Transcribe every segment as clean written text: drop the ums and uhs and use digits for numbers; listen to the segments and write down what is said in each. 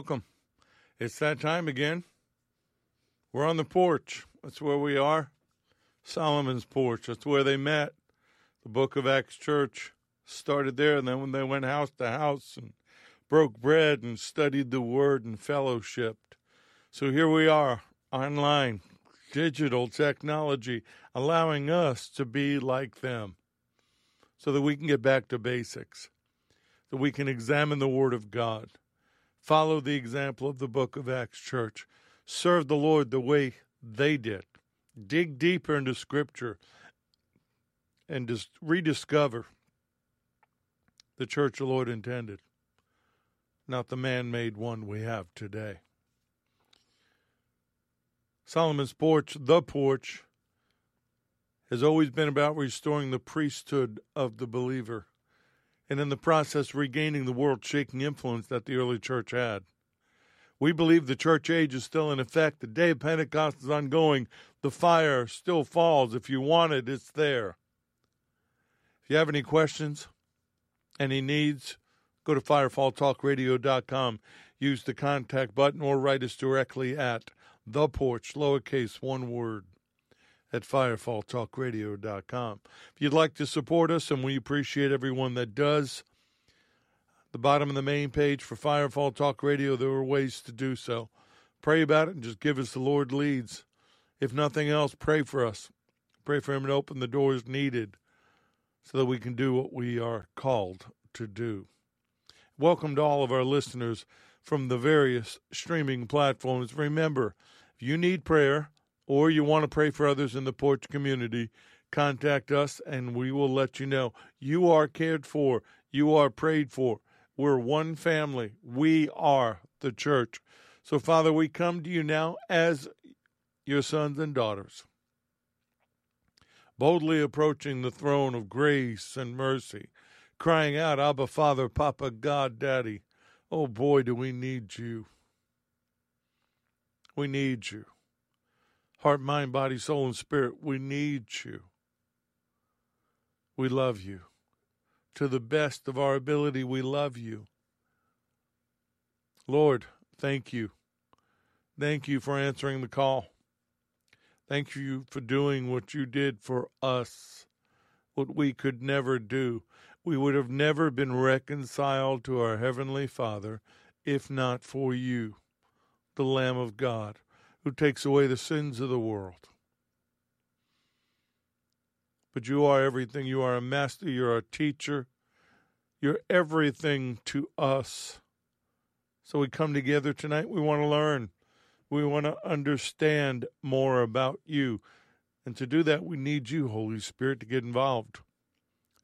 Welcome. It's that time again. We're on the porch. That's where we are. Solomon's porch. That's where they met. The Book of Acts Church started there, and then when they went house to house and broke bread and studied the Word and fellowshipped. So here we are, online, digital technology, allowing us to be like them so that we can get back to basics, that we can examine the Word of God, follow the example of the Book of Acts Church, serve the Lord the way they did, dig deeper into Scripture, and just rediscover the church the Lord intended, not the man-made one we have today. Solomon's porch, the porch, has always been about restoring the priesthood of the believer, and in the process regaining the world-shaking influence that the early church had. We believe the church age is still in effect. The day of Pentecost is ongoing. The fire still falls. If you want it, it's there. If you have any questions, any needs, go to firefalltalkradio.com. Use the contact button or write us directly at the porch, lowercase, one word, at firefalltalkradio.com. If you'd like to support us, and we appreciate everyone that does, the bottom of the main page for Firefall Talk Radio, there are ways to do so. Pray about it and just give us the Lord leads. If nothing else, pray for us. Pray for him to open the doors needed, so that we can do what we are called to do. Welcome to all of our listeners from the various streaming platforms. Remember, if you need prayer or you want to pray for others in the porch community, contact us and we will let you know. You are cared for. You are prayed for. We're one family. We are the church. So, Father, we come to you now as your sons and daughters, boldly approaching the throne of grace and mercy, crying out, Abba, Father, Papa, God, Daddy. Oh, boy, do we need you. We need you. Heart, mind, body, soul, and spirit, we need you. We love you. To the best of our ability, we love you. Lord, thank you. Thank you for answering the call. Thank you for doing what you did for us, what we could never do. We would have never been reconciled to our Heavenly Father if not for you, the Lamb of God, who takes away the sins of the world. But you are everything. You are a master. You're a teacher. You're everything to us. So we come together tonight. We want to learn. We want to understand more about you. And to do that, we need you, Holy Spirit, to get involved.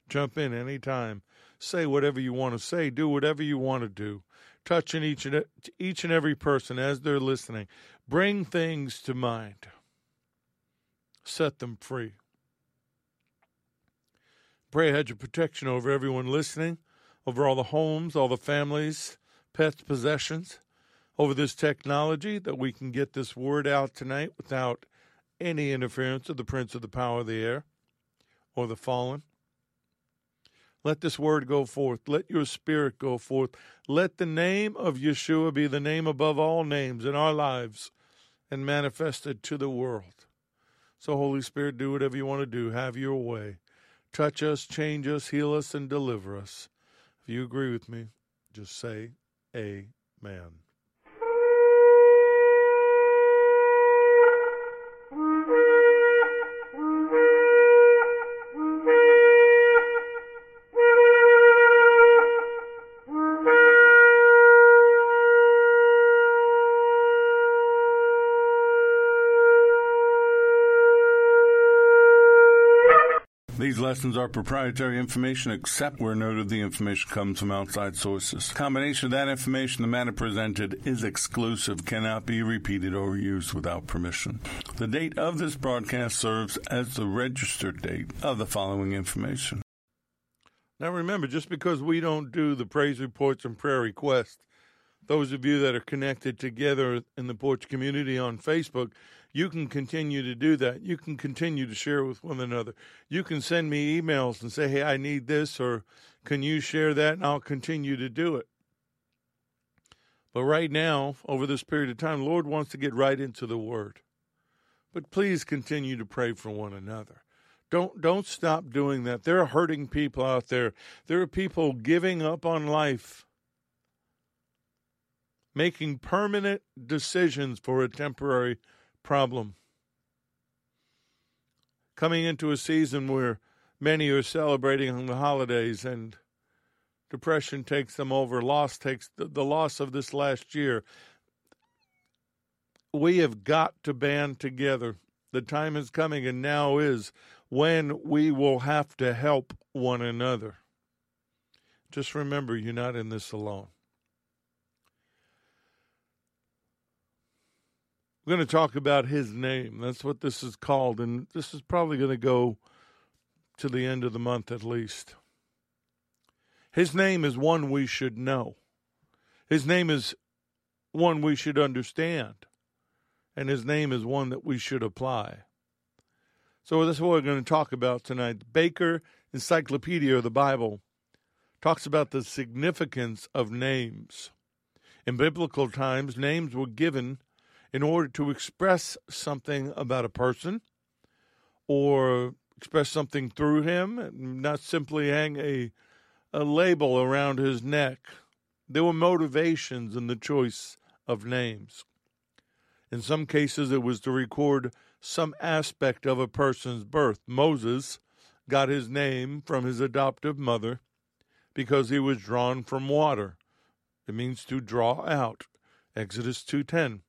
Jump in anytime. Say whatever you want to say. Do whatever you want to do. Touch in each and every person as they're listening. Bring things to mind. Set them free. Pray a hedge of protection over everyone listening, over all the homes, all the families, pets, possessions, over this technology, that we can get this word out tonight without any interference of the prince of the power of the air or the fallen. Let this word go forth. Let your spirit go forth. Let the name of Yeshua be the name above all names in our lives and manifested to the world. So, Holy Spirit, do whatever you want to do. Have your way. Touch us, change us, heal us, and deliver us. If you agree with me, just say amen. These lessons are proprietary information, except where noted the information comes from outside sources. Combination of that information, the matter presented is exclusive, cannot be repeated or used without permission. The date of this broadcast serves as the registered date of the following information. Now remember, just because we don't do the praise reports and prayer requests, those of you that are connected together in the porch community on Facebook, you can continue to do that. You can continue to share with one another. You can send me emails and say, hey, I need this, or can you share that, and I'll continue to do it. But right now, over this period of time, the Lord wants to get right into the Word. But please continue to pray for one another. Don't stop doing that. There are hurting people out there. There are people giving up on life, making permanent decisions for a temporary problem, coming into a season where many are celebrating on the holidays and depression takes them over, loss takes the loss of this last year. We have got to band together. The time is coming, and now is when we will have to help one another. Just remember, you're not in this alone. We're going to talk about his name. That's what this is called, and this is probably going to go to the end of the month at least. His name is one we should know. His name is one we should understand. And his name is one that we should apply. So that's what we're going to talk about tonight. The Baker Encyclopedia of the Bible talks about the significance of names. In biblical times, names were given in order to express something about a person or express something through him, and not simply hang a label around his neck. There were motivations in the choice of names. In some cases, it was to record some aspect of a person's birth. Moses got his name from his adoptive mother because he was drawn from water. It means to draw out, Exodus 2:10.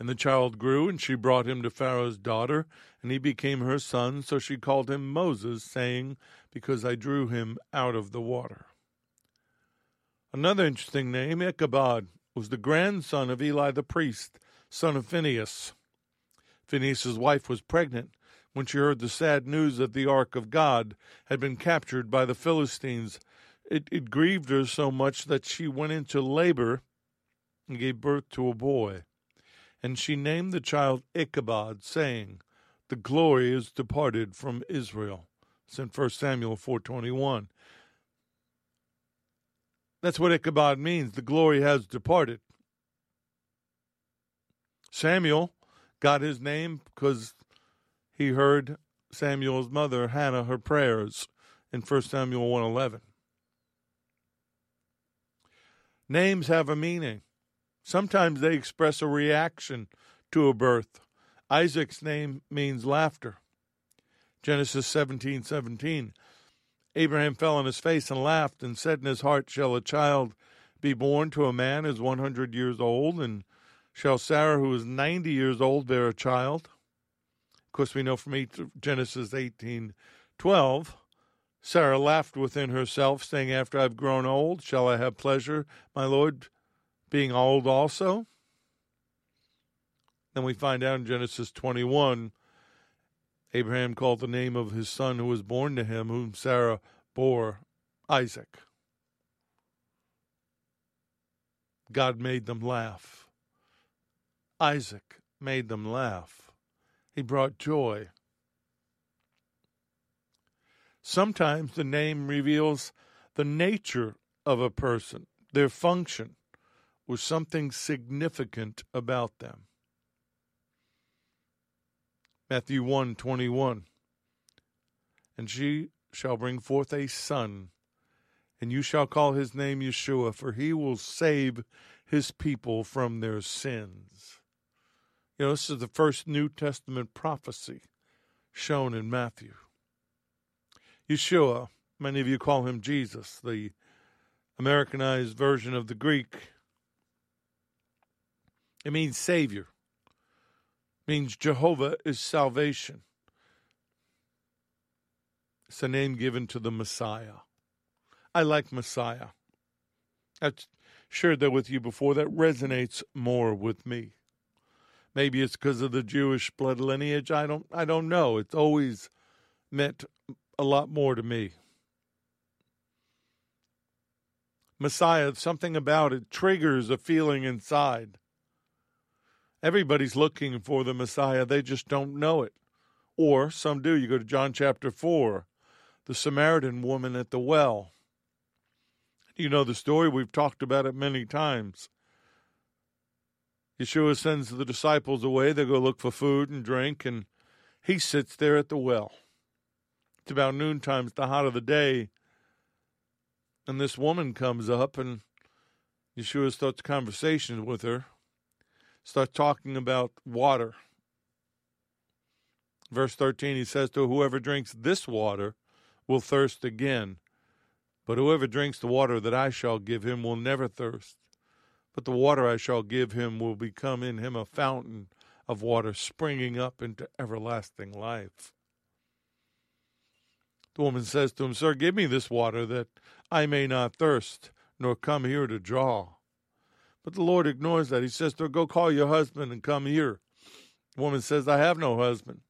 And the child grew, and she brought him to Pharaoh's daughter, and he became her son, so she called him Moses, saying, "Because I drew him out of the water." Another interesting name, Ichabod, was the grandson of Eli the priest, son of Phinehas. Phinehas' wife was pregnant when she heard the sad news that the ark of God had been captured by the Philistines. It grieved her so much that she went into labor and gave birth to a boy. And she named the child Ichabod, saying, "The glory is departed from Israel." It's in 1 Samuel 4:21. That's what Ichabod means, the glory has departed. Samuel got his name because he heard Samuel's mother, Hannah, her prayers in 1 Samuel 1:11. Names have a meaning. Sometimes they express a reaction to a birth. Isaac's name means laughter. Genesis 17:17. Abraham fell on his face and laughed and said in his heart, "Shall a child be born to a man who is 100 years old? And shall Sarah, who is 90 years old, bear a child?" Of course, we know from Genesis 18:12, Sarah laughed within herself, saying, "After I've grown old, shall I have pleasure, my Lord, being old also?" Then we find out in Genesis 21, Abraham called the name of his son who was born to him, whom Sarah bore, Isaac. God made them laugh. Isaac made them laugh. He brought joy. Sometimes the name reveals the nature of a person, their function, or something significant about them. Matthew 1:21, "And she shall bring forth a son, and you shall call his name Yeshua, for he will save his people from their sins." You know, this is the first New Testament prophecy shown in Matthew. Yeshua, many of you call him Jesus, the Americanized version of the Greek. It means Savior. Means Jehovah is salvation. It's a name given to the Messiah. I like Messiah. I've shared that with you before. That resonates more with me. Maybe it's because of the Jewish blood lineage. I don't know. It's always meant a lot more to me. Messiah, something about it triggers a feeling inside. Everybody's looking for the Messiah. They just don't know it. Or some do. You go to John chapter 4, the Samaritan woman at the well. You know the story. We've talked about it many times. Yeshua sends the disciples away. They go look for food and drink, and he sits there at the well. It's about noontime. It's the hot of the day. And this woman comes up, and Yeshua starts a conversation with her, starts talking about water. Verse 13, he says to her, whoever drinks this water will thirst again, but whoever drinks the water that I shall give him will never thirst. But the water I shall give him will become in him a fountain of water springing up into everlasting life. The woman says to him, sir, give me this water that I may not thirst, nor come here to draw. But the Lord ignores that. He says to her, go call your husband and come here. The woman says, I have no husband.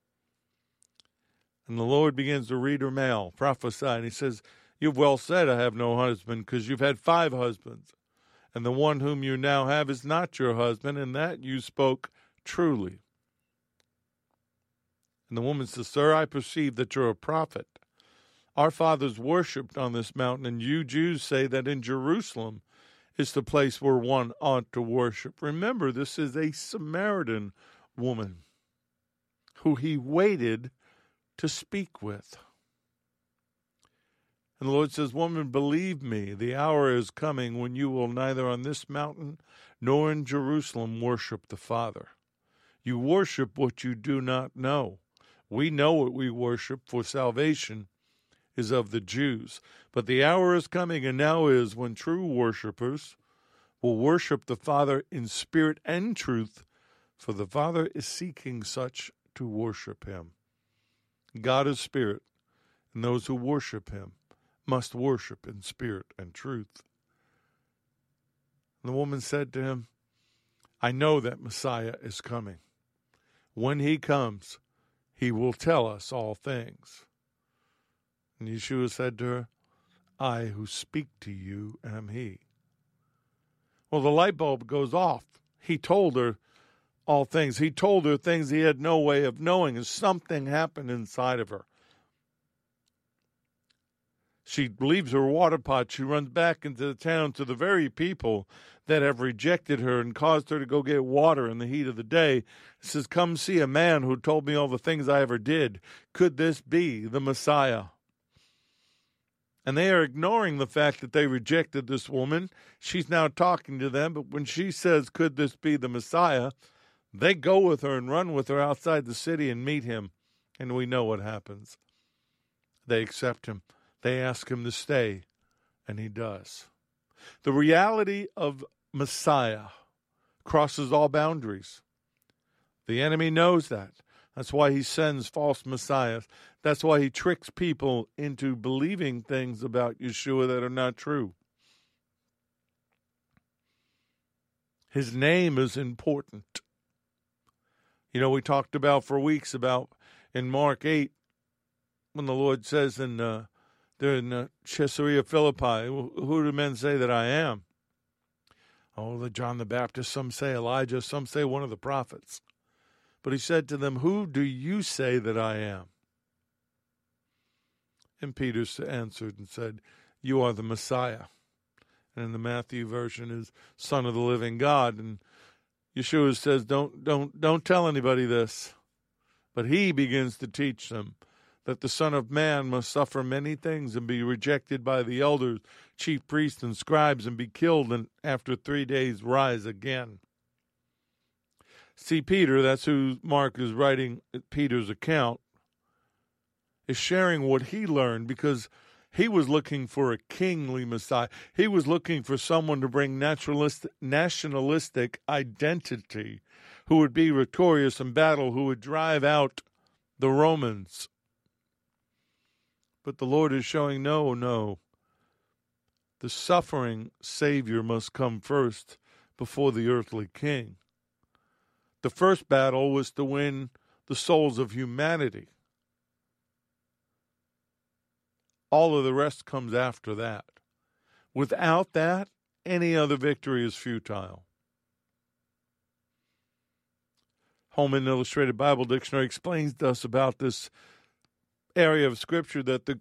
And the Lord begins to read her mail, prophesy, and he says, you've well said I have no husband, because you've had 5 husbands. And the one whom you now have is not your husband, and that you spoke truly. And the woman says, sir, I perceive that you're a prophet. Our fathers worshipped on this mountain, and you Jews say that in Jerusalem is the place where one ought to worship. Remember, this is a Samaritan woman who he waited to speak with. And the Lord says, woman, believe me, the hour is coming when you will neither on this mountain nor in Jerusalem worship the Father. You worship what you do not know. We know what we worship, for salvation is of the Jews. But the hour is coming, and now is, when true worshipers will worship the Father in spirit and truth, for the Father is seeking such to worship him. God is spirit, and those who worship him must worship in spirit and truth. And the woman said to him, I know that Messiah is coming. When he comes, he will tell us all things. And Yeshua said to her, I who speak to you am he. Well, the light bulb goes off. He told her all things. He told her things he had no way of knowing, and something happened inside of her. She leaves her water pot. She runs back into the town to the very people that have rejected her and caused her to go get water in the heat of the day. She says, come see a man who told me all the things I ever did. Could this be the Messiah? And they are ignoring the fact that they rejected this woman. She's now talking to them, but when she says, could this be the Messiah, they go with her and run with her outside the city and meet him. And we know what happens. They accept him. They ask him to stay, and he does. The reality of Messiah crosses all boundaries. The enemy knows that. That's why he sends false messiahs. That's why he tricks people into believing things about Yeshua that are not true. His name is important. You know, we talked about for weeks about in Mark 8, when the Lord says in Caesarea Philippi, who do men say that I am? Oh, the John the Baptist, some say Elijah, some say one of the prophets. But he said to them, who do you say that I am? And Peter answered and said, you are the Messiah. And in the Matthew version is Son of the Living God. And Yeshua says, don't tell anybody this. But he begins to teach them that the Son of Man must suffer many things and be rejected by the elders, chief priests, and scribes, and be killed, and after 3 days rise again. See, Peter, that's who Mark is writing Peter's account, is sharing what he learned, because he was looking for a kingly Messiah. He was looking for someone to bring nationalistic identity, who would be victorious in battle, who would drive out the Romans. But the Lord is showing, no. The suffering Savior must come first before the earthly king. The first battle was to win the souls of humanity. All of the rest comes after that. Without that, any other victory is futile. Holman Illustrated Bible Dictionary explains to us about this area of Scripture that the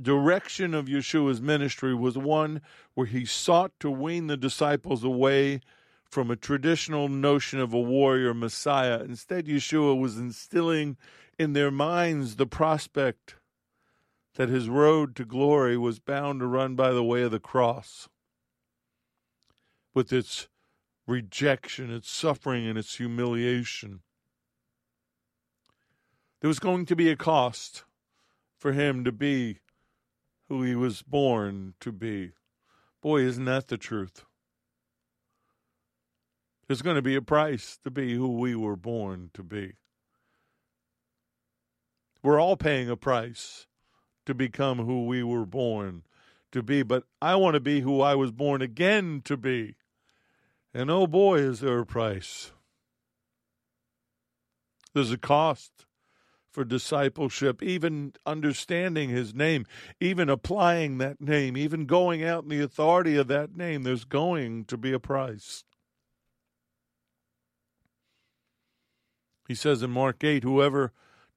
direction of Yeshua's ministry was one where he sought to wean the disciples away from a traditional notion of a warrior Messiah. Instead, Yeshua was instilling in their minds the prospect that his road to glory was bound to run by the way of the cross, with its rejection, its suffering, and its humiliation. There was going to be a cost for him to be who he was born to be. Boy, isn't that the truth? There's going to be a price to be who we were born to be. We're all paying a price to become who we were born to be, but I want to be who I was born again to be. And oh boy, is there a price. There's a cost for discipleship, even understanding his name, even applying that name, even going out in the authority of that name. There's going to be a price. He says in Mark 8, whoever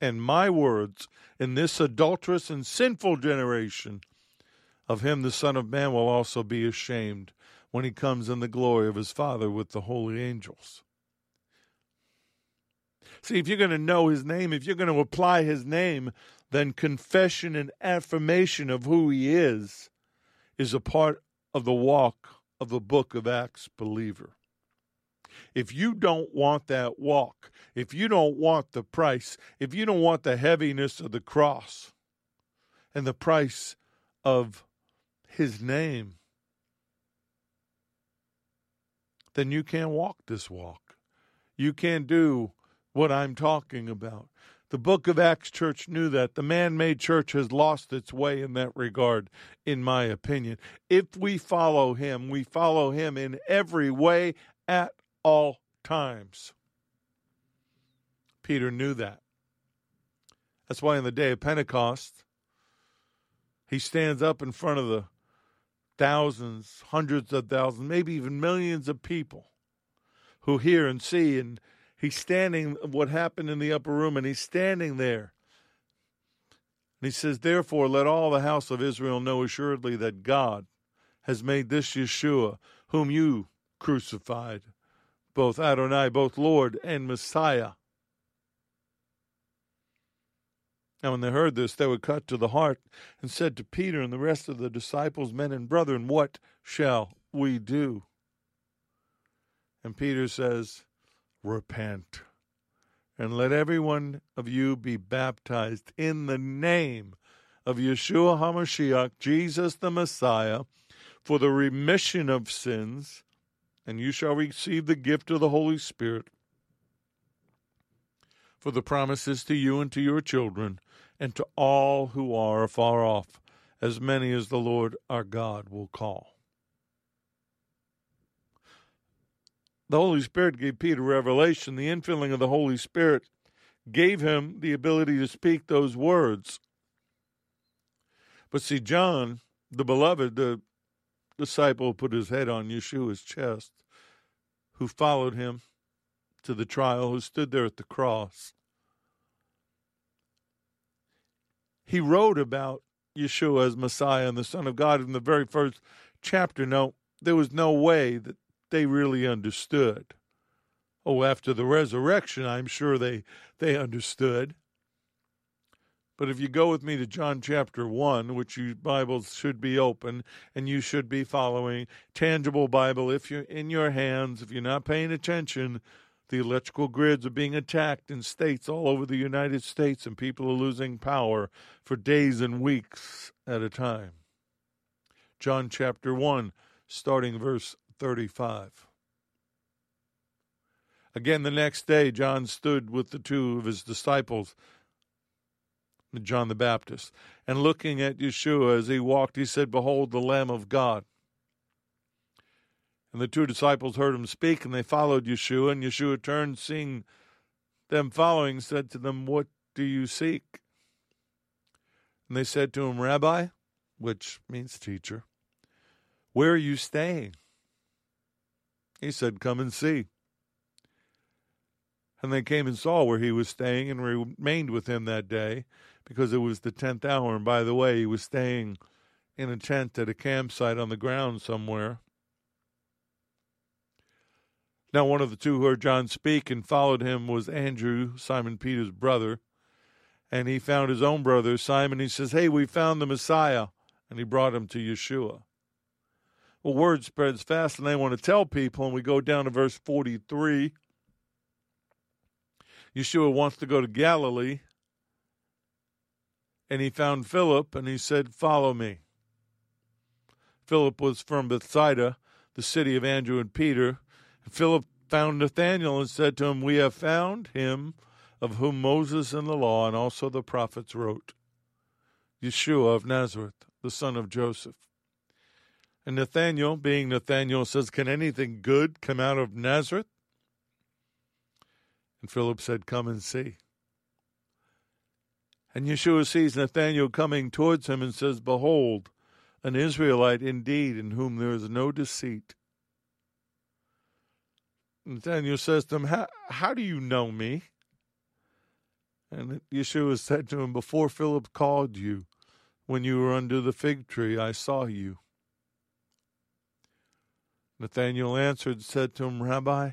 and my words in this adulterous and sinful generation, of him the Son of Man will also be ashamed when he comes in the glory of his Father with the holy angels. See, if you're going to know his name, if you're going to apply his name, then confession and affirmation of who he is a part of the walk of the Book of Acts believer. If you don't want that walk, if you don't want the price, if you don't want the heaviness of the cross and the price of his name, then you can't walk this walk. You can't do what I'm talking about. The Book of Acts Church knew that. The man-made church has lost its way in that regard, in my opinion. If we follow him in every way at all times. Peter knew that. That's why on the day of Pentecost, he stands up in front of the thousands, hundreds of thousands, maybe even millions of people who hear and see. And he's standing, what happened in the upper room, and he's standing there. And he says, therefore, let all the house of Israel know assuredly that God has made this Yeshua, whom you crucified, both Adonai, both Lord and Messiah. And when they heard this, they were cut to the heart and said to Peter and the rest of the disciples, men and brethren, what shall we do? And Peter says, repent, and let every one of you be baptized in the name of Yeshua HaMashiach, Jesus the Messiah, for the remission of sins, and you shall receive the gift of the Holy Spirit. For the promises to you and to your children, and to all who are afar off, as many as the Lord our God will call. The Holy Spirit gave Peter revelation. The infilling of the Holy Spirit gave him the ability to speak those words. But see, John, the beloved, the disciple who put his head on Yeshua's chest, who followed him to the trial, who stood there at the cross, he wrote about Yeshua as Messiah and the Son of God in the very first chapter. No, there was no way that they really understood. Oh, after the resurrection, I'm sure they understood. But if you go with me to John chapter 1, which your Bibles should be open, and you should be following, tangible Bible, if you're in your hands, if you're not paying attention, the electrical grids are being attacked in states all over the United States, and people are losing power for days and weeks at a time. John chapter 1, starting verse 35. Again, the next day, John stood with the two of his disciples John the Baptist, and looking at Yeshua as he walked, he said, "Behold, the Lamb of God." And the two disciples heard him speak, and they followed Yeshua. And Yeshua turned, seeing them following, said to them, "What do you seek?" And they said to him, "Rabbi," which means teacher, "where are you staying?" He said, "Come and see." And they came and saw where he was staying and remained with him that day, because it was the 10th hour. And by the way, he was staying in a tent at a campsite on the ground somewhere. Now, one of the two who heard John speak and followed him was Andrew, Simon Peter's brother. And he found his own brother, Simon. He says, "Hey, we found the Messiah." And he brought him to Yeshua. Well, word spreads fast, and they want to tell people. And we go down to verse 43. Yeshua wants to go to Galilee, and he found Philip, and he said, "Follow me." Philip was from Bethsaida, the city of Andrew and Peter. And Philip found Nathanael and said to him, "We have found him of whom Moses and the law and also the prophets wrote, Yeshua of Nazareth, the son of Joseph." And Nathanael, being Nathanael, says, "Can anything good come out of Nazareth?" And Philip said, "Come and see." And Yeshua sees Nathanael coming towards him and says, "Behold, an Israelite indeed, in whom there is no deceit." Nathanael says to him, How do you know me?" And Yeshua said to him, "Before Philip called you, when you were under the fig tree, I saw you." Nathanael answered and said to him, "Rabbi,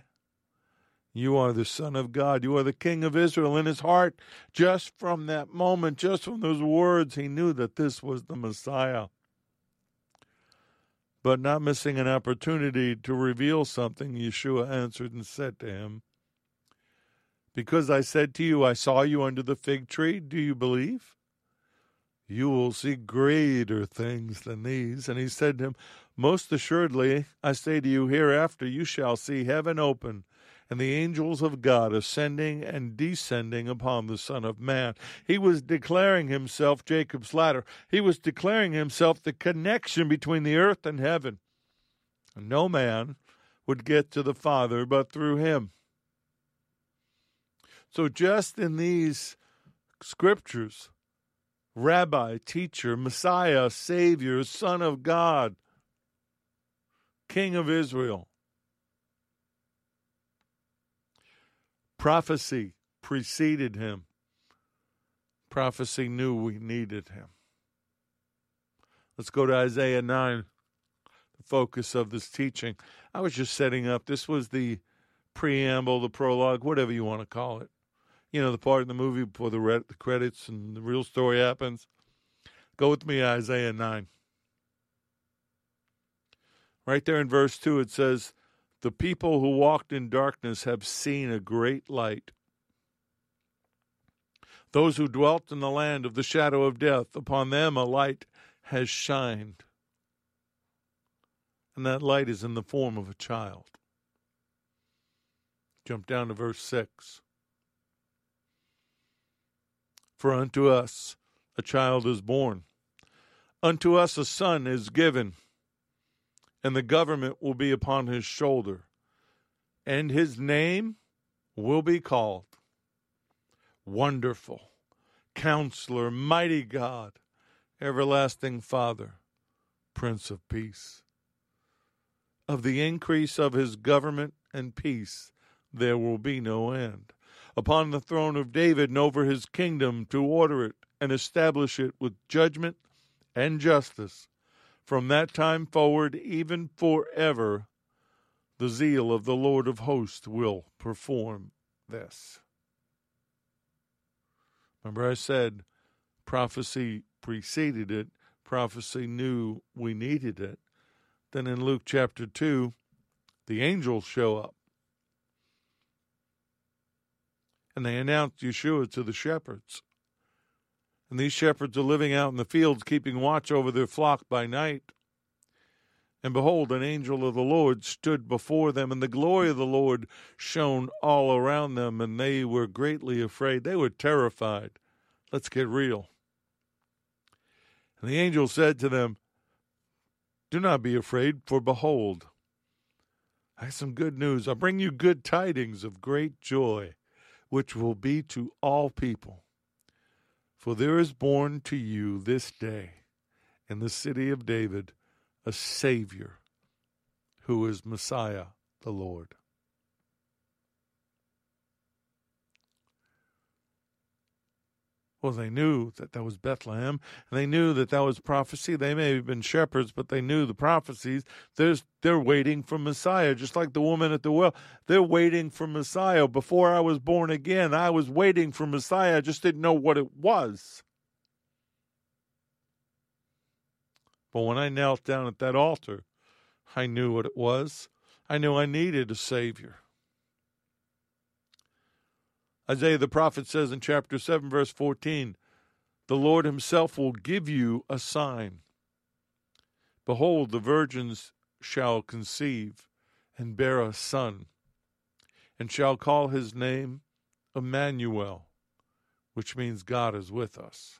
you are the Son of God. You are the King of Israel." In his heart, just from that moment, just from those words, he knew that this was the Messiah. But not missing an opportunity to reveal something, Yeshua answered and said to him, "Because I said to you, I saw you under the fig tree, do you believe? You will see greater things than these." And he said to him, "Most assuredly, I say to you, hereafter you shall see heaven open, and the angels of God ascending and descending upon the Son of Man." He was declaring himself Jacob's ladder. He was declaring himself the connection between the earth and heaven. And no man would get to the Father but through him. So just in these scriptures, Rabbi, teacher, Messiah, Savior, Son of God, King of Israel, prophecy preceded him. Prophecy knew we needed him. Let's go to Isaiah 9, the focus of this teaching. I was just setting up. This was the preamble, the prologue, whatever you want to call it. You know, the part in the movie before the credits and the real story happens. Go with me, Isaiah 9. Right there in verse 2, it says, "The people who walked in darkness have seen a great light. Those who dwelt in the land of the shadow of death, upon them a light has shined." And that light is in the form of a child. Jump down to verse 6. "For unto us a child is born. Unto us a son is given. And the government will be upon his shoulder. And his name will be called Wonderful, Counselor, Mighty God, Everlasting Father, Prince of Peace. Of the increase of his government and peace there will be no end. Upon the throne of David and over his kingdom, to order it and establish it with judgment and justice. From that time forward, even forever, the zeal of the Lord of hosts will perform this." Remember I said prophecy preceded it. Prophecy knew we needed it. Then in Luke chapter 2, the angels show up. And they announce Yeshua to the shepherds. And these shepherds are living out in the fields, keeping watch over their flock by night. And behold, an angel of the Lord stood before them, and the glory of the Lord shone all around them, and they were greatly afraid. They were terrified. Let's get real. And the angel said to them, do not be afraid, for behold, I have some good news. I bring you good tidings of great joy, which will be to all people. For there is born to you this day in the city of David a Savior, who is Messiah the Lord. Well, they knew that that was Bethlehem. They knew that that was prophecy. They may have been shepherds, but they knew the prophecies. They're waiting for Messiah, just like the woman at the well. They're waiting for Messiah. Before I was born again, I was waiting for Messiah. I just didn't know what it was. But when I knelt down at that altar, I knew what it was. I knew I needed a Savior. Isaiah the prophet says in chapter 7, verse 14, the Lord himself will give you a sign. Behold, the virgins shall conceive and bear a son, and shall call his name Emmanuel, which means God is with us.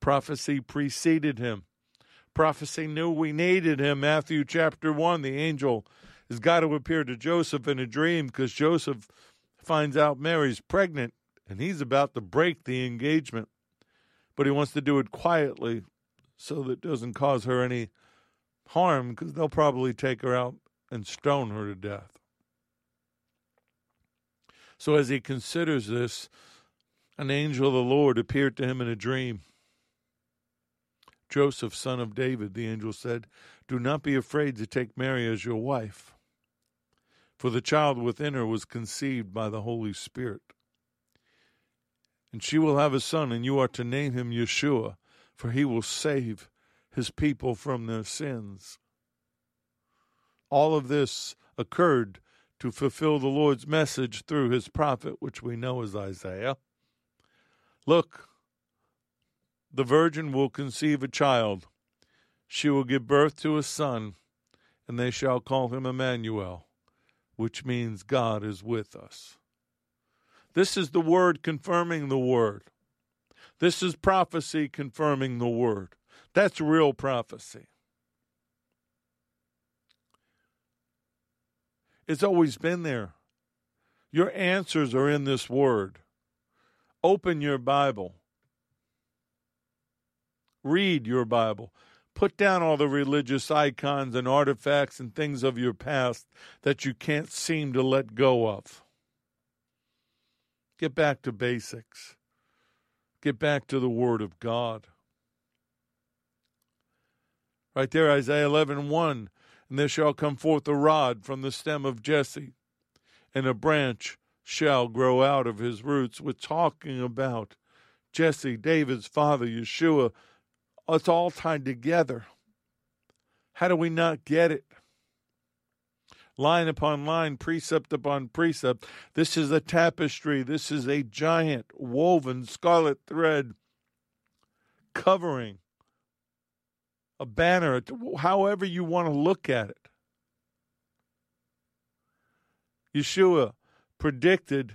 Prophecy preceded him. Prophecy knew we needed him. Matthew chapter 1, the angel has got to appear to Joseph in a dream because Joseph finds out Mary's pregnant and he's about to break the engagement. But he wants to do it quietly so that it doesn't cause her any harm because they'll probably take her out and stone her to death. So as he considers this, an angel of the Lord appeared to him in a dream. Joseph, son of David, the angel said, do not be afraid to take Mary as your wife, for the child within her was conceived by the Holy Spirit. And she will have a son, and you are to name him Yeshua, for he will save his people from their sins. All of this occurred to fulfill the Lord's message through his prophet, which we know as Isaiah. Look, the virgin will conceive a child. She will give birth to a son, and they shall call him Emmanuel, which means God is with us. This is the word confirming the word. This is prophecy confirming the word. That's real prophecy. It's always been there. Your answers are in this word. Open your Bible. Read your Bible. Put down all the religious icons and artifacts and things of your past that you can't seem to let go of. Get back to basics. Get back to the Word of God. Right there, Isaiah 11:1, and there shall come forth a rod from the stem of Jesse, and a branch shall grow out of his roots. We're talking about Jesse, David's father, Yeshua. It's all tied together. How do we not get it? Line upon line, precept upon precept. This is a tapestry. This is a giant woven scarlet thread covering a banner, however you want to look at it. Yeshua predicted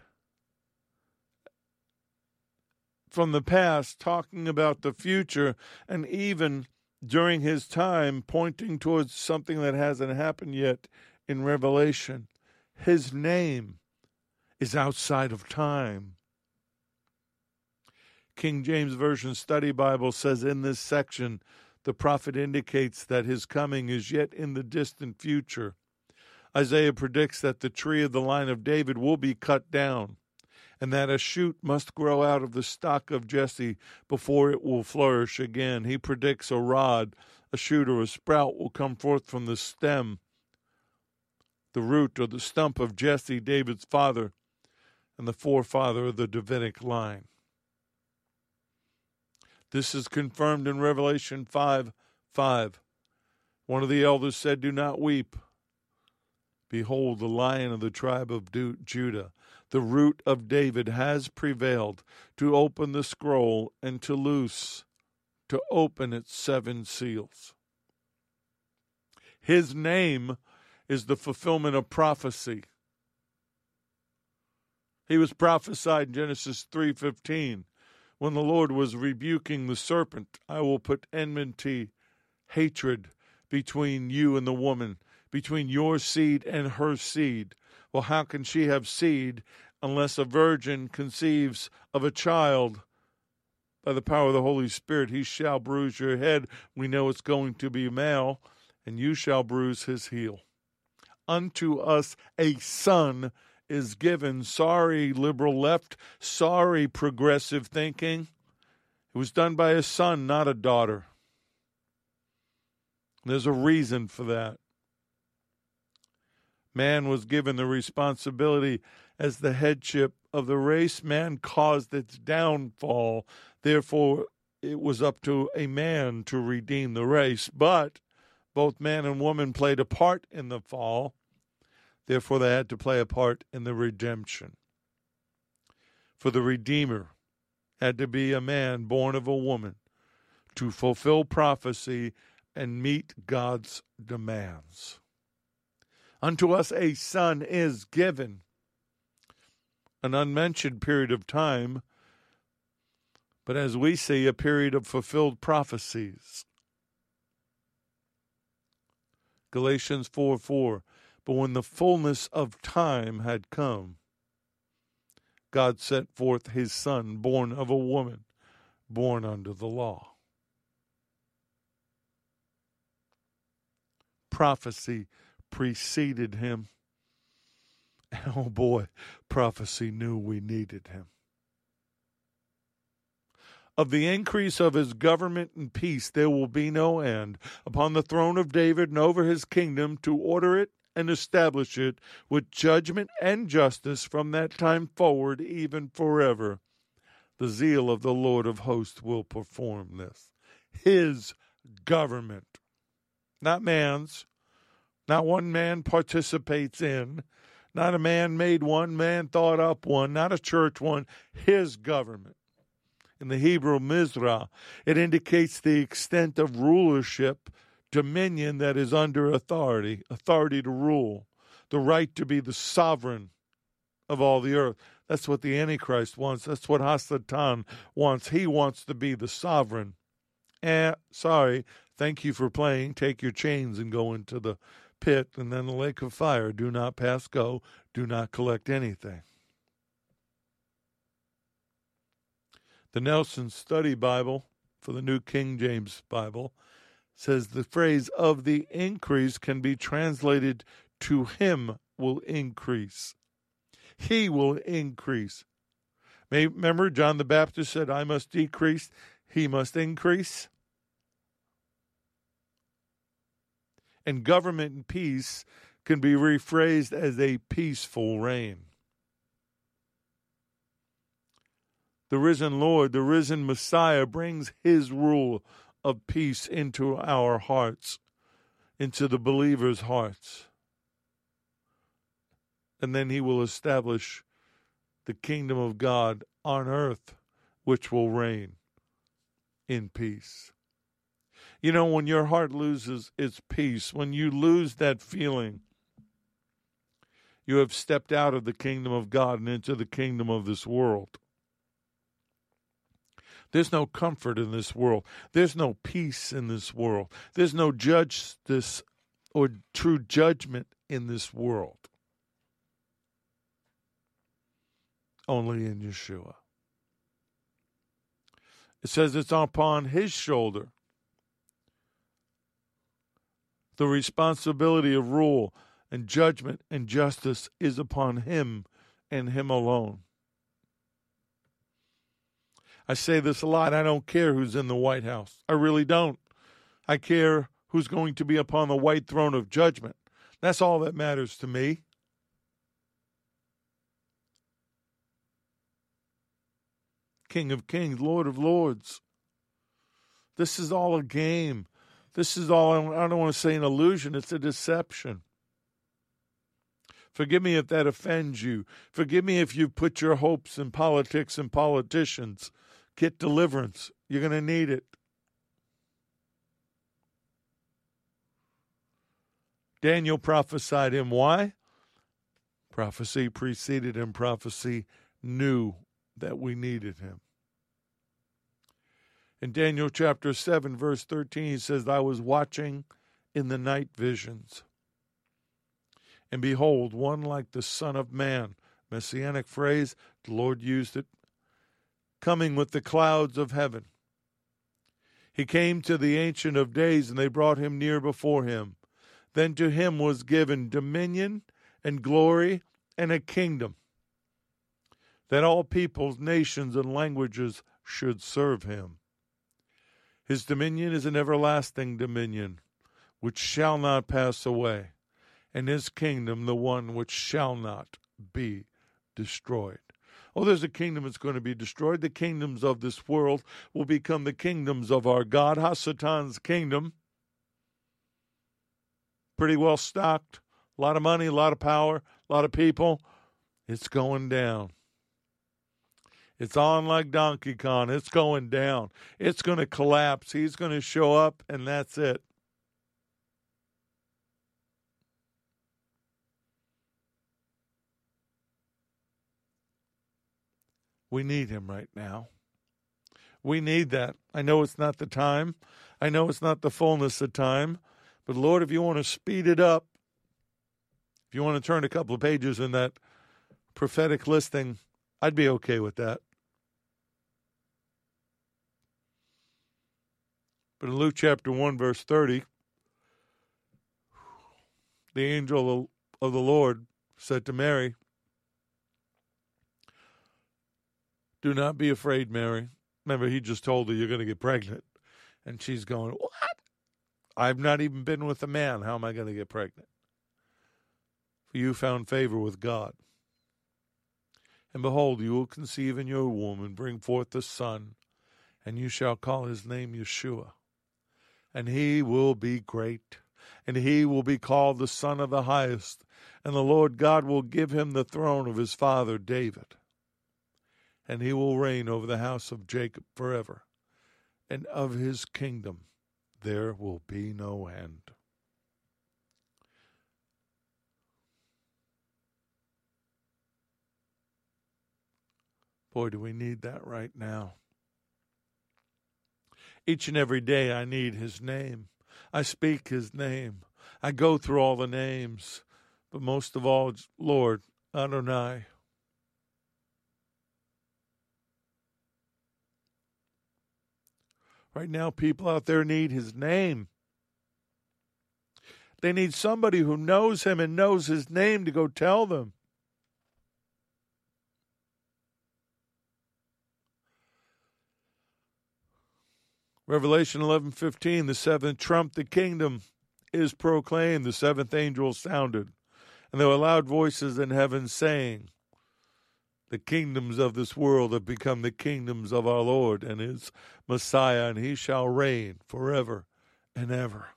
from the past, talking about the future, and even during his time, pointing towards something that hasn't happened yet in Revelation. His name is outside of time. King James Version Study Bible says in this section, the prophet indicates that his coming is yet in the distant future. Isaiah predicts that the tree of the line of David will be cut down, and that a shoot must grow out of the stock of Jesse before it will flourish again. He predicts a rod, a shoot, or a sprout will come forth from the stem, the root, or the stump of Jesse, David's father, and the forefather of the Davidic line. This is confirmed in Revelation 5:5. One of the elders said, do not weep. Behold, the Lion of the tribe of Judah, the root of David, has prevailed to open the scroll and to open its seven seals. His name is the fulfillment of prophecy. He was prophesied in Genesis 3:15 when the Lord was rebuking the serpent, "I will put enmity, hatred, between you and the woman, between your seed and her seed." Well, how can she have seed unless a virgin conceives of a child? By the power of the Holy Spirit, he shall bruise your head. We know it's going to be male, and you shall bruise his heel. Unto us a son is given. Sorry, liberal left. Sorry, progressive thinking. It was done by a son, not a daughter. There's a reason for that. Man was given the responsibility as the headship of the race. Man caused its downfall. Therefore, it was up to a man to redeem the race. But both man and woman played a part in the fall. Therefore, they had to play a part in the redemption. For the Redeemer had to be a man born of a woman to fulfill prophecy and meet God's demands. Unto us a son is given. An unmentioned period of time, but as we see, a period of fulfilled prophecies. Galatians 4:4, "But when the fullness of time had come, God sent forth his son, born of a woman, born under the law." Prophecy preceded him. And oh boy, prophecy knew we needed him. Of the increase of his government and peace there will be no end, upon the throne of David and over his kingdom, to order it and establish it with judgment and justice from that time forward, even forever. The zeal of the Lord of hosts will perform this. His government. Not man's, not one man participates in, not a man made one, man thought up one, not a church one, his government. In the Hebrew Mizrah, it indicates the extent of rulership, dominion that is under authority, authority to rule, the right to be the sovereign of all the earth. That's what the Antichrist wants. That's what Hasatan wants. He wants to be the sovereign. Thank you for playing. Take your chains and go into the pit and then the lake of fire. Do not pass go. Do not collect anything. The Nelson Study Bible for the New King James Bible says the phrase "of the increase" can be translated "to him will increase." He will increase. Remember, John the Baptist said, "I must decrease, he must increase." And government and peace can be rephrased as a peaceful reign. The risen Lord, the risen Messiah, brings his rule of peace into our hearts, into the believers' hearts. And then he will establish the kingdom of God on earth, which will reign in peace. You know, when your heart loses its peace, when you lose that feeling, you have stepped out of the kingdom of God and into the kingdom of this world. There's no comfort in this world. There's no peace in this world. There's no justice or true judgment in this world. Only in Yeshua. It says it's upon his shoulder. The responsibility of rule and judgment and justice is upon him and him alone. I say this a lot. I don't care who's in the White House. I really don't. I care who's going to be upon the white throne of judgment. That's all that matters to me. King of kings, Lord of lords. This is all a game. This is all, I don't want to say an illusion, it's a deception. Forgive me if that offends you. Forgive me if you put your hopes in politics and politicians. Get deliverance. You're going to need it. Daniel prophesied him. Why? Prophecy preceded him. Prophecy knew that we needed him. In Daniel chapter 7, verse 13, he says, I was watching in the night visions, and behold, one like the Son of Man, messianic phrase, the Lord used it, coming with the clouds of heaven. He came to the Ancient of Days, and they brought him near before him. Then to him was given dominion and glory and a kingdom, that all peoples, nations, and languages should serve him. His dominion is an everlasting dominion, which shall not pass away, and his kingdom the one which shall not be destroyed. Oh, there's a kingdom that's going to be destroyed. The kingdoms of this world will become the kingdoms of our God. Hasatan's kingdom, pretty well stocked, a lot of money, a lot of power, a lot of people. It's going down. It's on like Donkey Kong. It's going down. It's going to collapse. He's going to show up, and that's it. We need him right now. We need that. I know it's not the time. I know it's not the fullness of time. But, Lord, if you want to speed it up, if you want to turn a couple of pages in that prophetic listing, I'd be okay with that. But in Luke chapter 1, verse 30, the angel of the Lord said to Mary, do not be afraid, Mary. Remember, he just told her you're going to get pregnant. And she's going, what? I've not even been with a man. How am I going to get pregnant? For you found favor with God. And behold, you will conceive in your womb and bring forth a son, and you shall call his name Yeshua. And he will be great, and he will be called the Son of the Highest. And the Lord God will give him the throne of his father David. And he will reign over the house of Jacob forever, and of his kingdom there will be no end. Boy, do we need that right now. Each and every day I need his name. I speak his name. I go through all the names. But most of all, it's Lord, Adonai. Right now, people out there need his name. They need somebody who knows him and knows his name to go tell them. Revelation 11:15, the seventh trump, the kingdom is proclaimed. The seventh angel sounded, and there were loud voices in heaven saying, the kingdoms of this world have become the kingdoms of our Lord and his Messiah, and he shall reign forever and ever.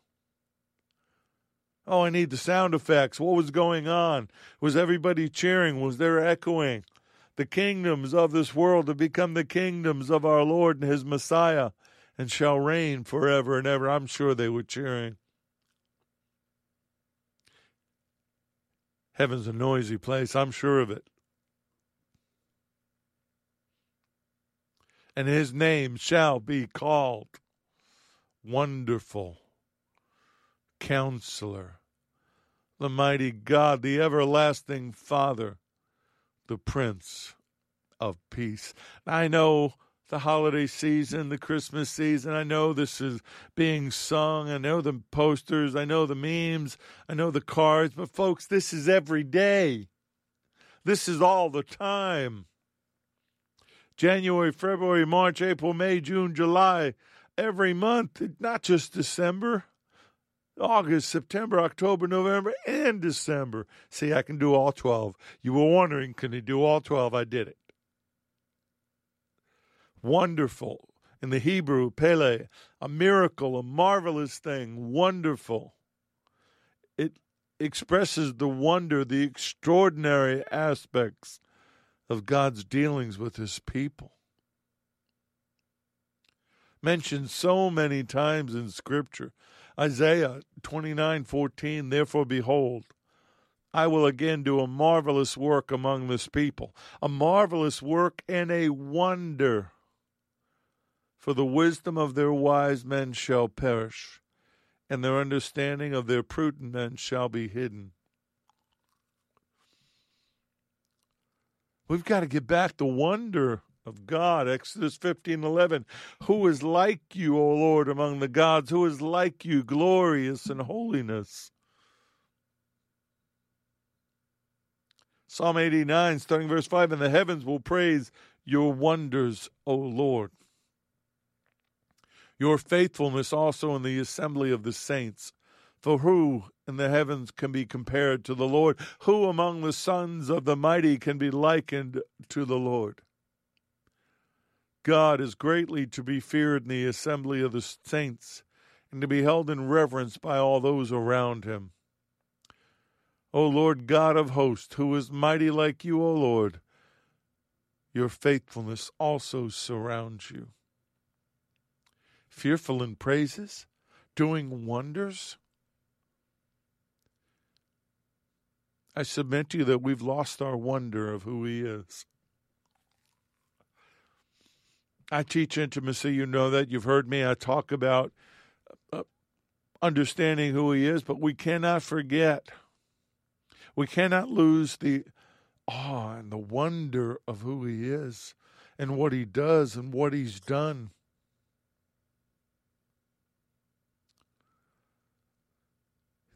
Oh, I need the sound effects. What was going on? Was everybody cheering? Was there echoing? The kingdoms of this world have become the kingdoms of our Lord and his Messiah, and shall reign forever and ever. I'm sure they were cheering. Heaven's a noisy place. I'm sure of it. And his name shall be called Wonderful Counselor, the Mighty God, the Everlasting Father, the Prince of Peace. I know the holiday season, the Christmas season, I know this is being sung. I know the posters. I know the memes. I know the cards. But, folks, this is every day. This is all the time. January, February, March, April, May, June, July, every month, not just December, August, September, October, November, and December. See, I can do all 12. You were wondering, can he do all 12? I did it. Wonderful. In the Hebrew, Pele, a miracle, a marvelous thing, wonderful. It expresses the wonder, the extraordinary aspects of God's dealings with his people. Mentioned so many times in Scripture. Isaiah 29:14, therefore behold, I will again do a marvelous work among this people, a marvelous work and a wonder. For the wisdom of their wise men shall perish, and their understanding of their prudent men shall be hidden. We've got to get back the wonder of God. Exodus 15:11. Who is like you, O Lord, among the gods? Who is like you, glorious in holiness? Psalm 89, starting verse 5, and the heavens will praise your wonders, O Lord. Your faithfulness also in the assembly of the saints. For who in the heavens can be compared to the Lord? Who among the sons of the mighty can be likened to the Lord? God is greatly to be feared in the assembly of the saints and to be held in reverence by all those around him. O Lord God of hosts, who is mighty like you, O Lord, your faithfulness also surrounds you. Fearful in praises, doing wonders. I submit to you that we've lost our wonder of who he is. I teach intimacy, you know that, you've heard me. I talk about understanding who he is, but we cannot forget. We cannot lose the awe and the wonder of who he is and what he does and what he's done.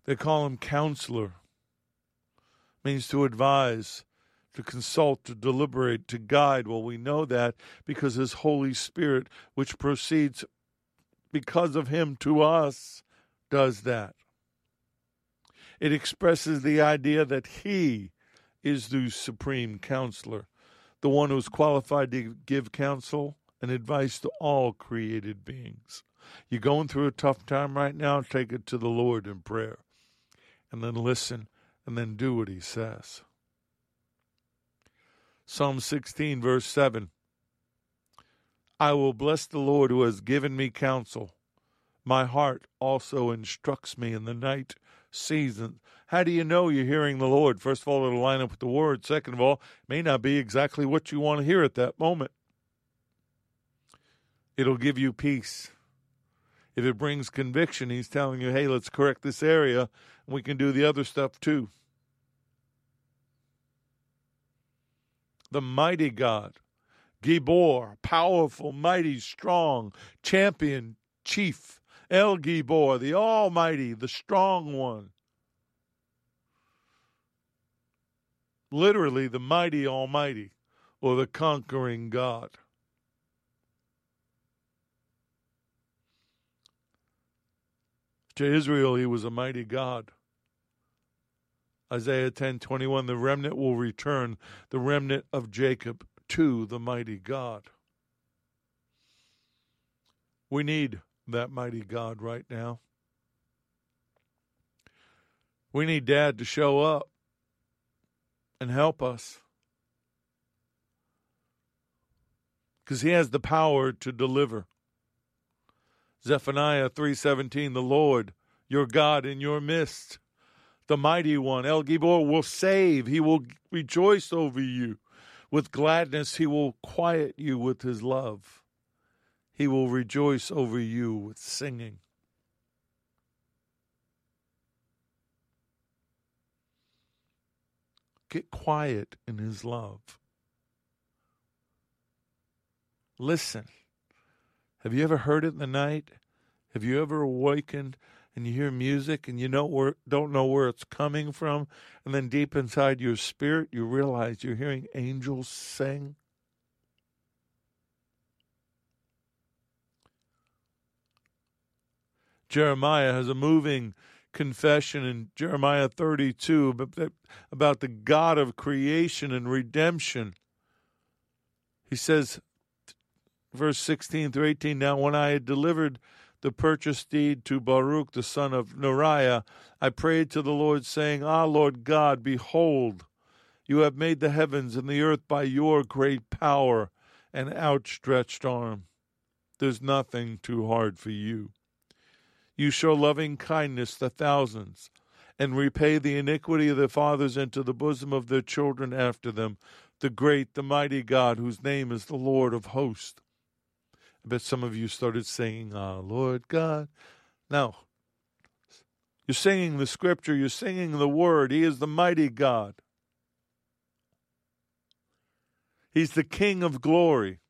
They call him counselor. Means to advise, to consult, to deliberate, to guide. Well, we know that because his Holy Spirit, which proceeds because of him to us, does that. It expresses the idea that he is the supreme counselor, the one who is qualified to give counsel and advice to all created beings. You're going through a tough time right now, take it to the Lord in prayer, and then listen, and then do what he says. Psalm 16, verse 7, I will bless the Lord who has given me counsel. My heart also instructs me in the night season. How do you know you're hearing the Lord? First of all, it'll line up with the Word. Second of all, it may not be exactly what you want to hear at that moment. It'll give you peace. If it brings conviction, he's telling you, hey, let's correct this area, and we can do the other stuff too. The mighty God, Gibor, powerful, mighty, strong, champion, chief, El Gibor, the almighty, the strong one. Literally, the mighty almighty, or the conquering God. To Israel, he was a mighty God. Isaiah 10:21, the remnant will return, the remnant of Jacob, to the mighty God. We need that mighty God right now. We need Dad to show up and help us, because he has the power to deliver. Zephaniah 3:17, the Lord, your God in your midst, the mighty one, El Gibor, will save. He will rejoice over you with gladness. He will quiet you with his love. He will rejoice over you with singing. Get quiet in his love. Listen. Have you ever heard it in the night? Have you ever awakened and you hear music and you don't know where it's coming from? And then deep inside your spirit, you realize you're hearing angels sing. Jeremiah has a moving confession in Jeremiah 32 about the God of creation and redemption. He says, Verse 16 through 18, now when I had delivered the purchase deed to Baruch, the son of Neriah, I prayed to the Lord, saying, Ah, Lord God, behold, you have made the heavens and the earth by your great power and outstretched arm. There's nothing too hard for you. You show loving kindness to thousands, and repay the iniquity of their fathers into the bosom of their children after them. The great, the mighty God, whose name is the Lord of hosts. I bet some of you started singing, "Ah, Lord God." Now, you're singing the scripture, you're singing the word. He is the mighty God. He's the King of glory.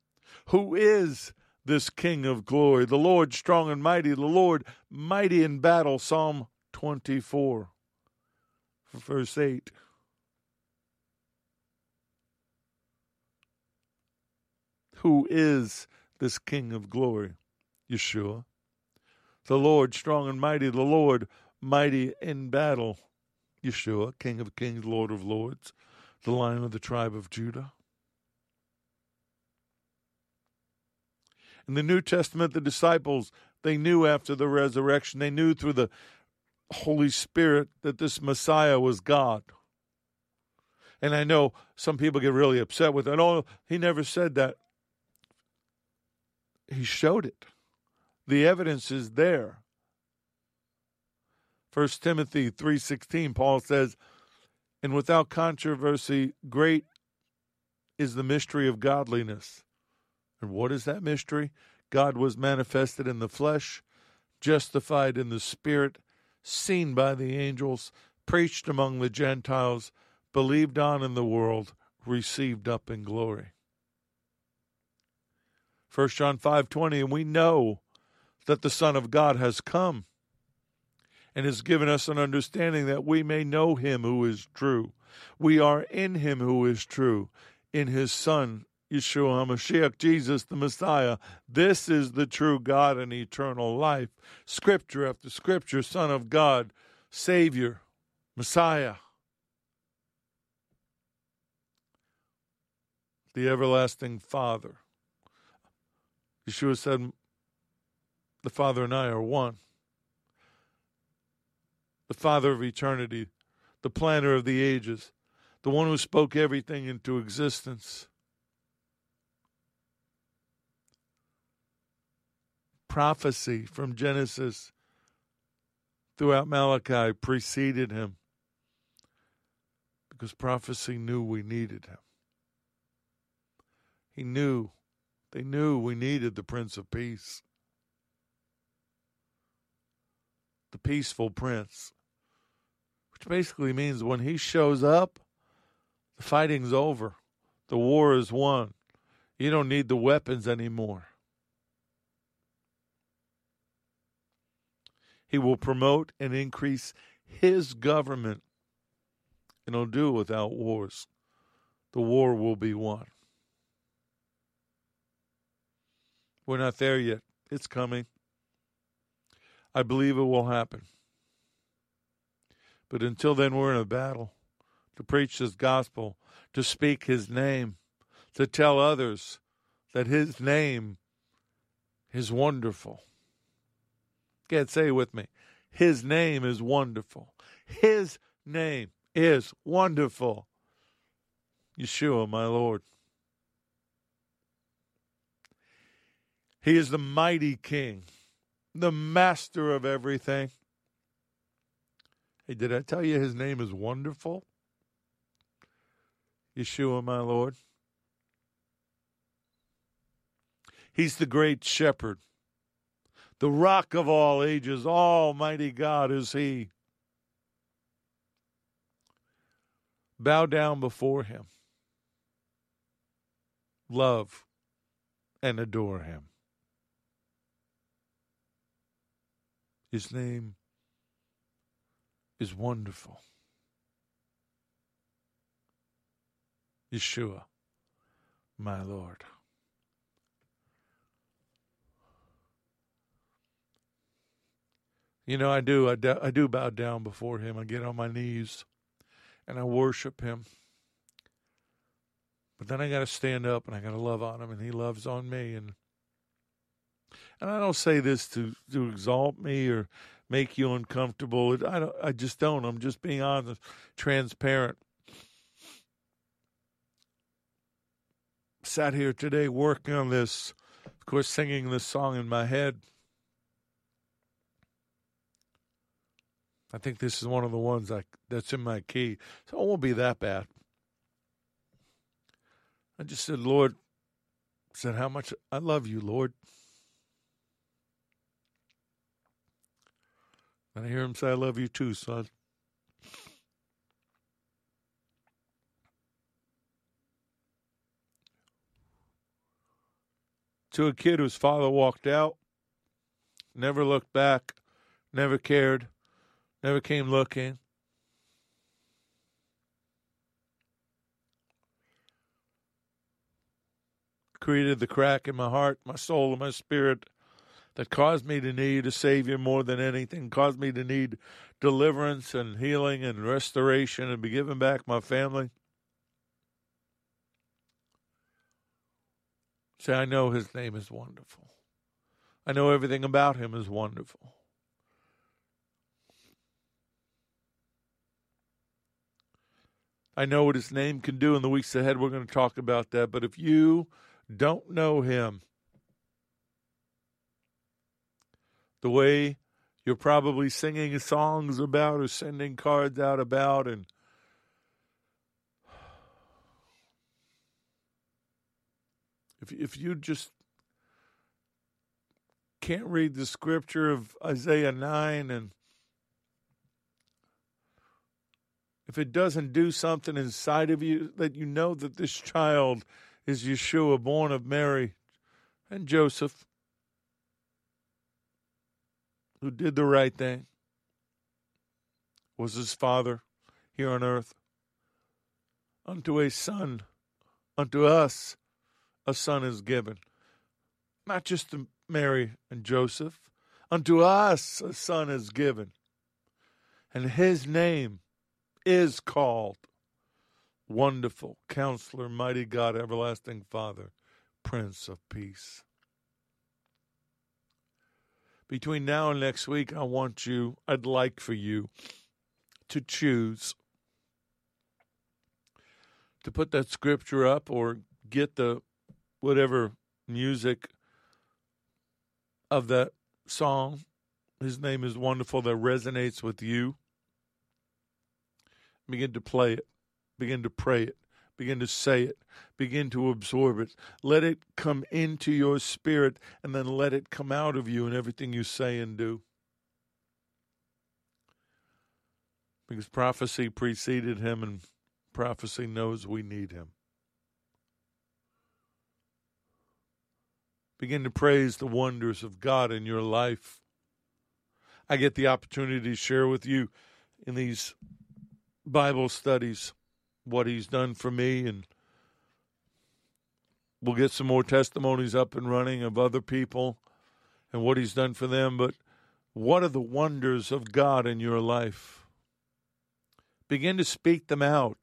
Who is this King of glory? The Lord strong and mighty, the Lord mighty in battle. Psalm 24, verse 8. Who is this King of glory? Yeshua. The Lord strong and mighty, the Lord mighty in battle. Yeshua, King of kings, Lord of lords, the Lion of the tribe of Judah. In the New Testament, the disciples, they knew after the resurrection, they knew through the Holy Spirit that this Messiah was God. And I know some people get really upset with it. Oh, he never said that. He showed it. The evidence is there. 1 Timothy 3:16, Paul says, "And without controversy, great is the mystery of godliness." And what is that mystery? God was manifested in the flesh, justified in the spirit, seen by the angels, preached among the Gentiles, believed on in the world, received up in glory. 1 John 5:20, and we know that the Son of God has come and has given us an understanding that we may know him who is true. We are in him who is true, in his Son, Yeshua HaMashiach, Jesus the Messiah. This is the true God and eternal life. Scripture after Scripture, Son of God, Savior, Messiah. The everlasting Father. Yeshua said, the Father and I are one. The Father of eternity, the planner of the ages, the one who spoke everything into existence. Prophecy from Genesis throughout Malachi preceded him because prophecy knew we needed him. They knew we needed the Prince of Peace, the peaceful Prince, which basically means when he shows up, the fighting's over, the war is won. You don't need the weapons anymore. He will promote and increase his government, and he'll do it without wars. The war will be won. We're not there yet. It's coming. I believe it will happen. But until then, we're in a battle to preach his gospel, to speak his name, to tell others that his name is wonderful. Can't say it with me. His name is wonderful. His name is wonderful. Yeshua, my Lord. He is the mighty King, the master of everything. Hey, did I tell you his name is wonderful? Yeshua, my Lord. He's the great shepherd. The rock of all ages, almighty God is he. Bow down before him. Love and adore him. His name is wonderful. Yeshua, my Lord. You know, I do bow down before him. I get on my knees and I worship him. But then I got to stand up and I got to love on him, and he loves on me. And I don't say this to exalt me or make you uncomfortable. I just don't. I'm just being honest, transparent. Sat here today working on this, of course, singing this song in my head. I think this is one of the ones that's in my key, so it won't be that bad. I just said, Lord, said how much I love you, Lord. And I hear him say, I love you too, son. To a kid whose father walked out, never looked back, never cared, never came looking. Created the crack in my heart, my soul, and my spirit that caused me to need a Savior more than anything, caused me to need deliverance and healing and restoration and be given back my family. Say, I know his name is wonderful. I know everything about him is wonderful. I know what his name can do in the weeks ahead. We're going to talk about that. But if you don't know him, the way you're probably singing songs about or sending cards out about, and if you just can't read the scripture of Isaiah 9, and if it doesn't do something inside of you, that you know that this child is Yeshua, born of Mary and Joseph, who did the right thing, was his father here on earth, unto a son, unto us, a son is given. Not just to Mary and Joseph, unto us a son is given, and his name is called Wonderful Counselor, Mighty God, Everlasting Father, Prince of Peace. Between now and next week, I'd like for you to choose to put that scripture up or get the whatever music of that song, His Name is Wonderful, that resonates with you. Begin to play it. Begin to pray it. Begin to say it. Begin to absorb it. Let it come into your spirit, and then let it come out of you in everything you say and do. Because prophecy preceded him, and prophecy knows we need him. Begin to praise the wonders of God in your life. I get the opportunity to share with you in these Bible studies what he's done for me, and we'll get some more testimonies up and running of other people and what he's done for them. But what are the wonders of God in your life? Begin to speak them out.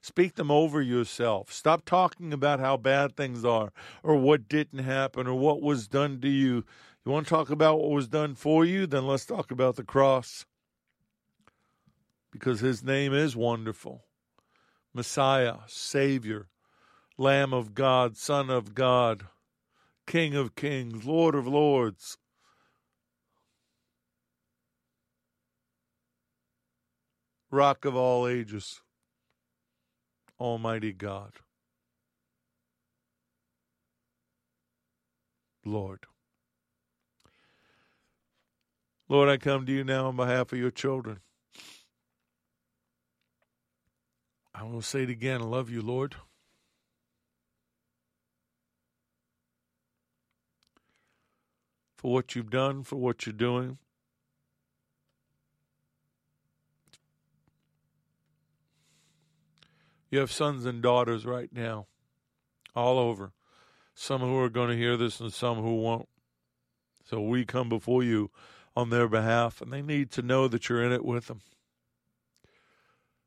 Speak them over yourself. Stop talking about how bad things are or what didn't happen or what was done to you. You want to talk about what was done for you? Then let's talk about the cross, because his name is wonderful. Messiah, Savior, Lamb of God, Son of God, King of Kings, Lord of Lords. Rock of all ages, Almighty God. Lord, I come to you now on behalf of your children. I will say it again. I love you, Lord. For what you've done, for what you're doing. You have sons and daughters right now, all over. Some who are going to hear this and some who won't. So we come before you on their behalf, and they need to know that you're in it with them.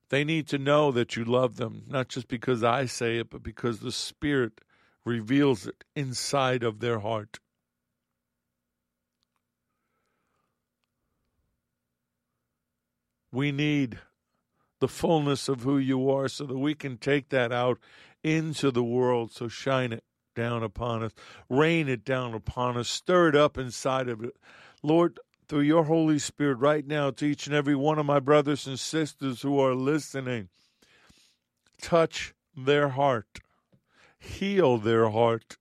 They need to know that you love them, not just because I say it, but because the Spirit reveals it inside of their heart. We need the fullness of who you are so that we can take that out into the world. So shine it down upon us, rain it down upon us, stir it up inside of it. Lord, through your Holy Spirit right now to each and every one of my brothers and sisters who are listening. Touch their heart, heal their heart,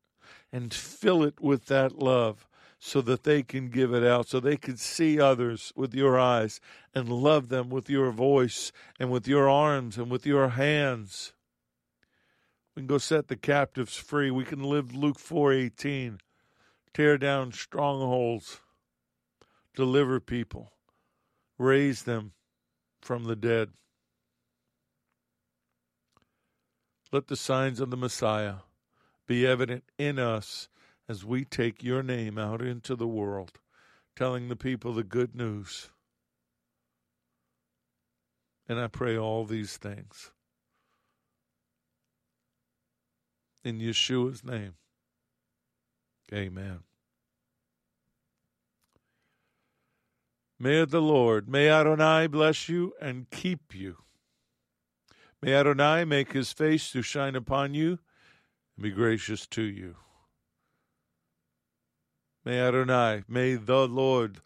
and fill it with that love so that they can give it out, so they can see others with your eyes and love them with your voice and with your arms and with your hands. We can go set the captives free. We can live Luke 4:18, tear down strongholds, deliver people, raise them from the dead. Let the signs of the Messiah be evident in us as we take your name out into the world, telling the people the good news. And I pray all these things in Yeshua's name. Amen. May Adonai bless you and keep you. May Adonai make his face to shine upon you and be gracious to you. May the Lord,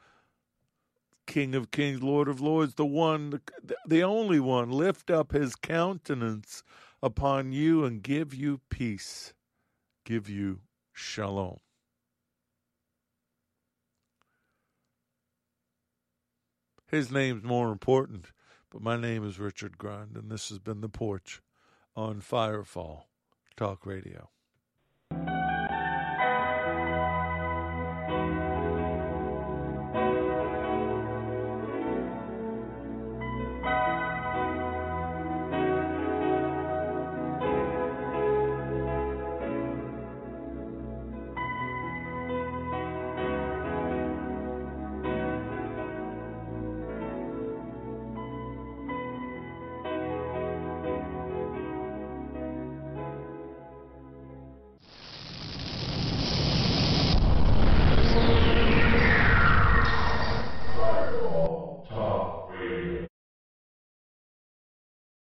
King of kings, Lord of lords, the one, the only one, lift up his countenance upon you and give you peace, give you shalom. His name's more important, but my name is Richard Grund, and this has been The Porch on Firefall Talk Radio.